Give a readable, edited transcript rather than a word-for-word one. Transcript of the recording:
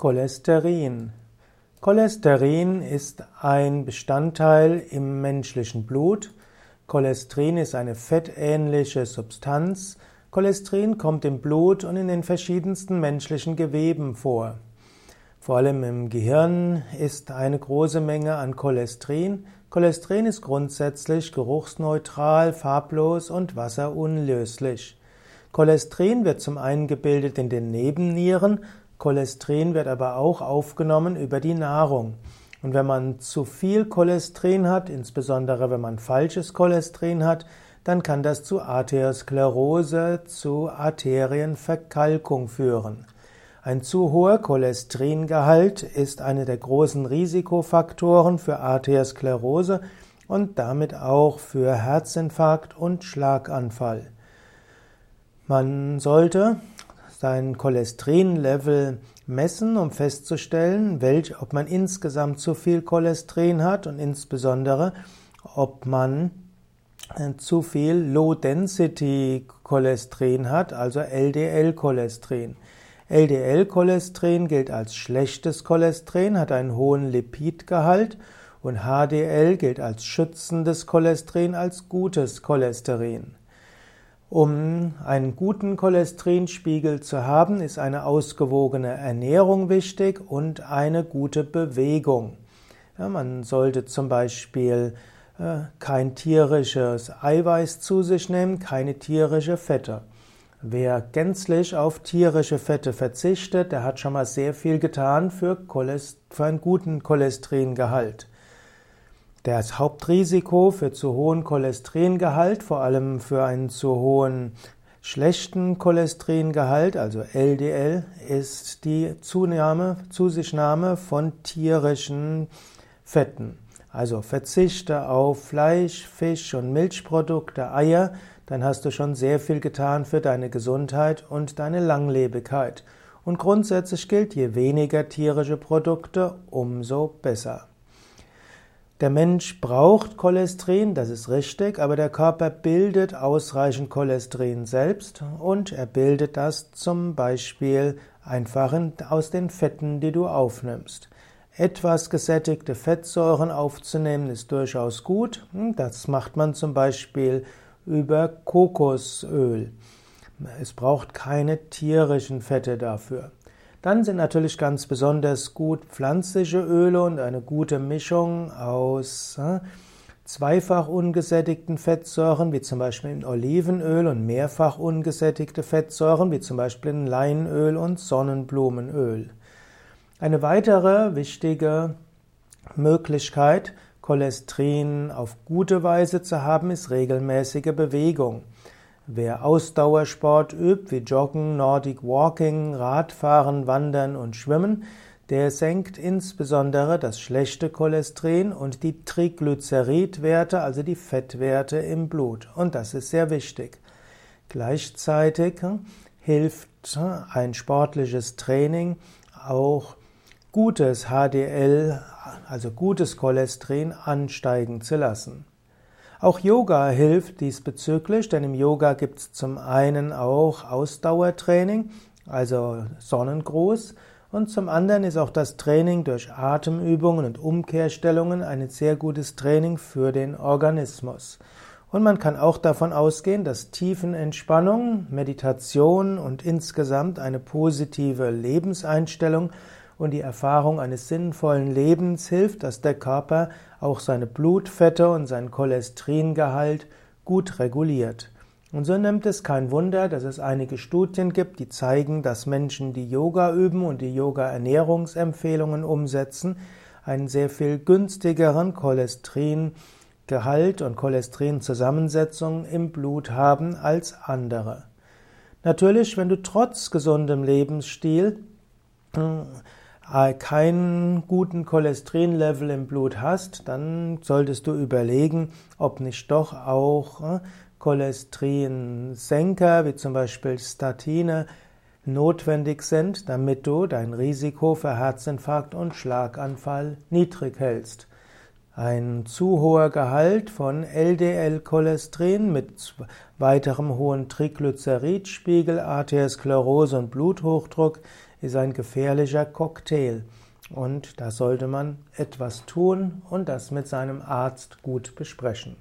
Cholesterin. Cholesterin ist ein Bestandteil im menschlichen Blut. Cholesterin ist eine fettähnliche Substanz. Cholesterin kommt im Blut und in den verschiedensten menschlichen Geweben vor. Vor allem im Gehirn ist eine große Menge an Cholesterin. Cholesterin ist grundsätzlich geruchsneutral, farblos und wasserunlöslich. Cholesterin wird zum einen gebildet in den Nebennieren, Cholesterin wird aber auch aufgenommen über die Nahrung. Und wenn man zu viel Cholesterin hat, insbesondere wenn man falsches Cholesterin hat, dann kann das zu Arteriosklerose, zu Arterienverkalkung führen. Ein zu hoher Cholesteringehalt ist einer der großen Risikofaktoren für Arteriosklerose und damit auch für Herzinfarkt und Schlaganfall. Man sollte sein Cholesterinlevel messen, um festzustellen, ob man insgesamt zu viel Cholesterin hat und insbesondere, ob man zu viel Low-Density-Cholesterin hat, also LDL-Cholesterin. LDL-Cholesterin gilt als schlechtes Cholesterin, hat einen hohen Lipidgehalt und HDL gilt als schützendes Cholesterin, als gutes Cholesterin. Um einen guten Cholesterinspiegel zu haben, ist eine ausgewogene Ernährung wichtig und eine gute Bewegung. Ja, man sollte zum Beispiel kein tierisches Eiweiß zu sich nehmen, keine tierische Fette. Wer gänzlich auf tierische Fette verzichtet, der hat schon mal sehr viel getan für einen guten Cholesteringehalt. Das Hauptrisiko für zu hohen Cholesteringehalt, vor allem für einen zu hohen schlechten Cholesteringehalt, also LDL, ist die Zusichtnahme von tierischen Fetten. Also verzichte auf Fleisch, Fisch und Milchprodukte, Eier, dann hast du schon sehr viel getan für deine Gesundheit und deine Langlebigkeit. Und grundsätzlich gilt, je weniger tierische Produkte, umso besser. Der Mensch braucht Cholesterin, das ist richtig, aber der Körper bildet ausreichend Cholesterin selbst und er bildet das zum Beispiel einfach aus den Fetten, die du aufnimmst. Etwas gesättigte Fettsäuren aufzunehmen ist durchaus gut. Das macht man zum Beispiel über Kokosöl. Es braucht keine tierischen Fette dafür. Dann sind natürlich ganz besonders gut pflanzliche Öle und eine gute Mischung aus zweifach ungesättigten Fettsäuren, wie zum Beispiel in Olivenöl, und mehrfach ungesättigte Fettsäuren, wie zum Beispiel in Leinöl und Sonnenblumenöl. Eine weitere wichtige Möglichkeit, Cholesterin auf gute Weise zu haben, ist regelmäßige Bewegung. Wer Ausdauersport übt, wie Joggen, Nordic Walking, Radfahren, Wandern und Schwimmen, der senkt insbesondere das schlechte Cholesterin und die Triglyceridwerte, also die Fettwerte im Blut. Und das ist sehr wichtig. Gleichzeitig hilft ein sportliches Training auch gutes HDL, also gutes Cholesterin, ansteigen zu lassen. Auch Yoga hilft diesbezüglich, denn im Yoga gibt es zum einen auch Ausdauertraining, also Sonnengruß, und zum anderen ist auch das Training durch Atemübungen und Umkehrstellungen ein sehr gutes Training für den Organismus. Und man kann auch davon ausgehen, dass Tiefenentspannung, Meditation und insgesamt eine positive Lebenseinstellung und die Erfahrung eines sinnvollen Lebens hilft, dass der Körper auch seine Blutfette und seinen Cholesteringehalt gut reguliert. Und so nimmt es kein Wunder, dass es einige Studien gibt, die zeigen, dass Menschen, die Yoga üben und die Yoga-Ernährungsempfehlungen umsetzen, einen sehr viel günstigeren Cholesteringehalt und Cholesterinzusammensetzung im Blut haben als andere. Natürlich, wenn du trotz gesundem Lebensstil keinen guten Cholesterinlevel im Blut hast, dann solltest du überlegen, ob nicht doch auch Cholesterinsenker, wie zum Beispiel Statine, notwendig sind, damit du dein Risiko für Herzinfarkt und Schlaganfall niedrig hältst. Ein zu hoher Gehalt von LDL-Cholesterin mit weiterem hohen Triglyceridspiegel, Arteriosklerose und Bluthochdruck ist ein gefährlicher Cocktail und da sollte man etwas tun und das mit seinem Arzt gut besprechen.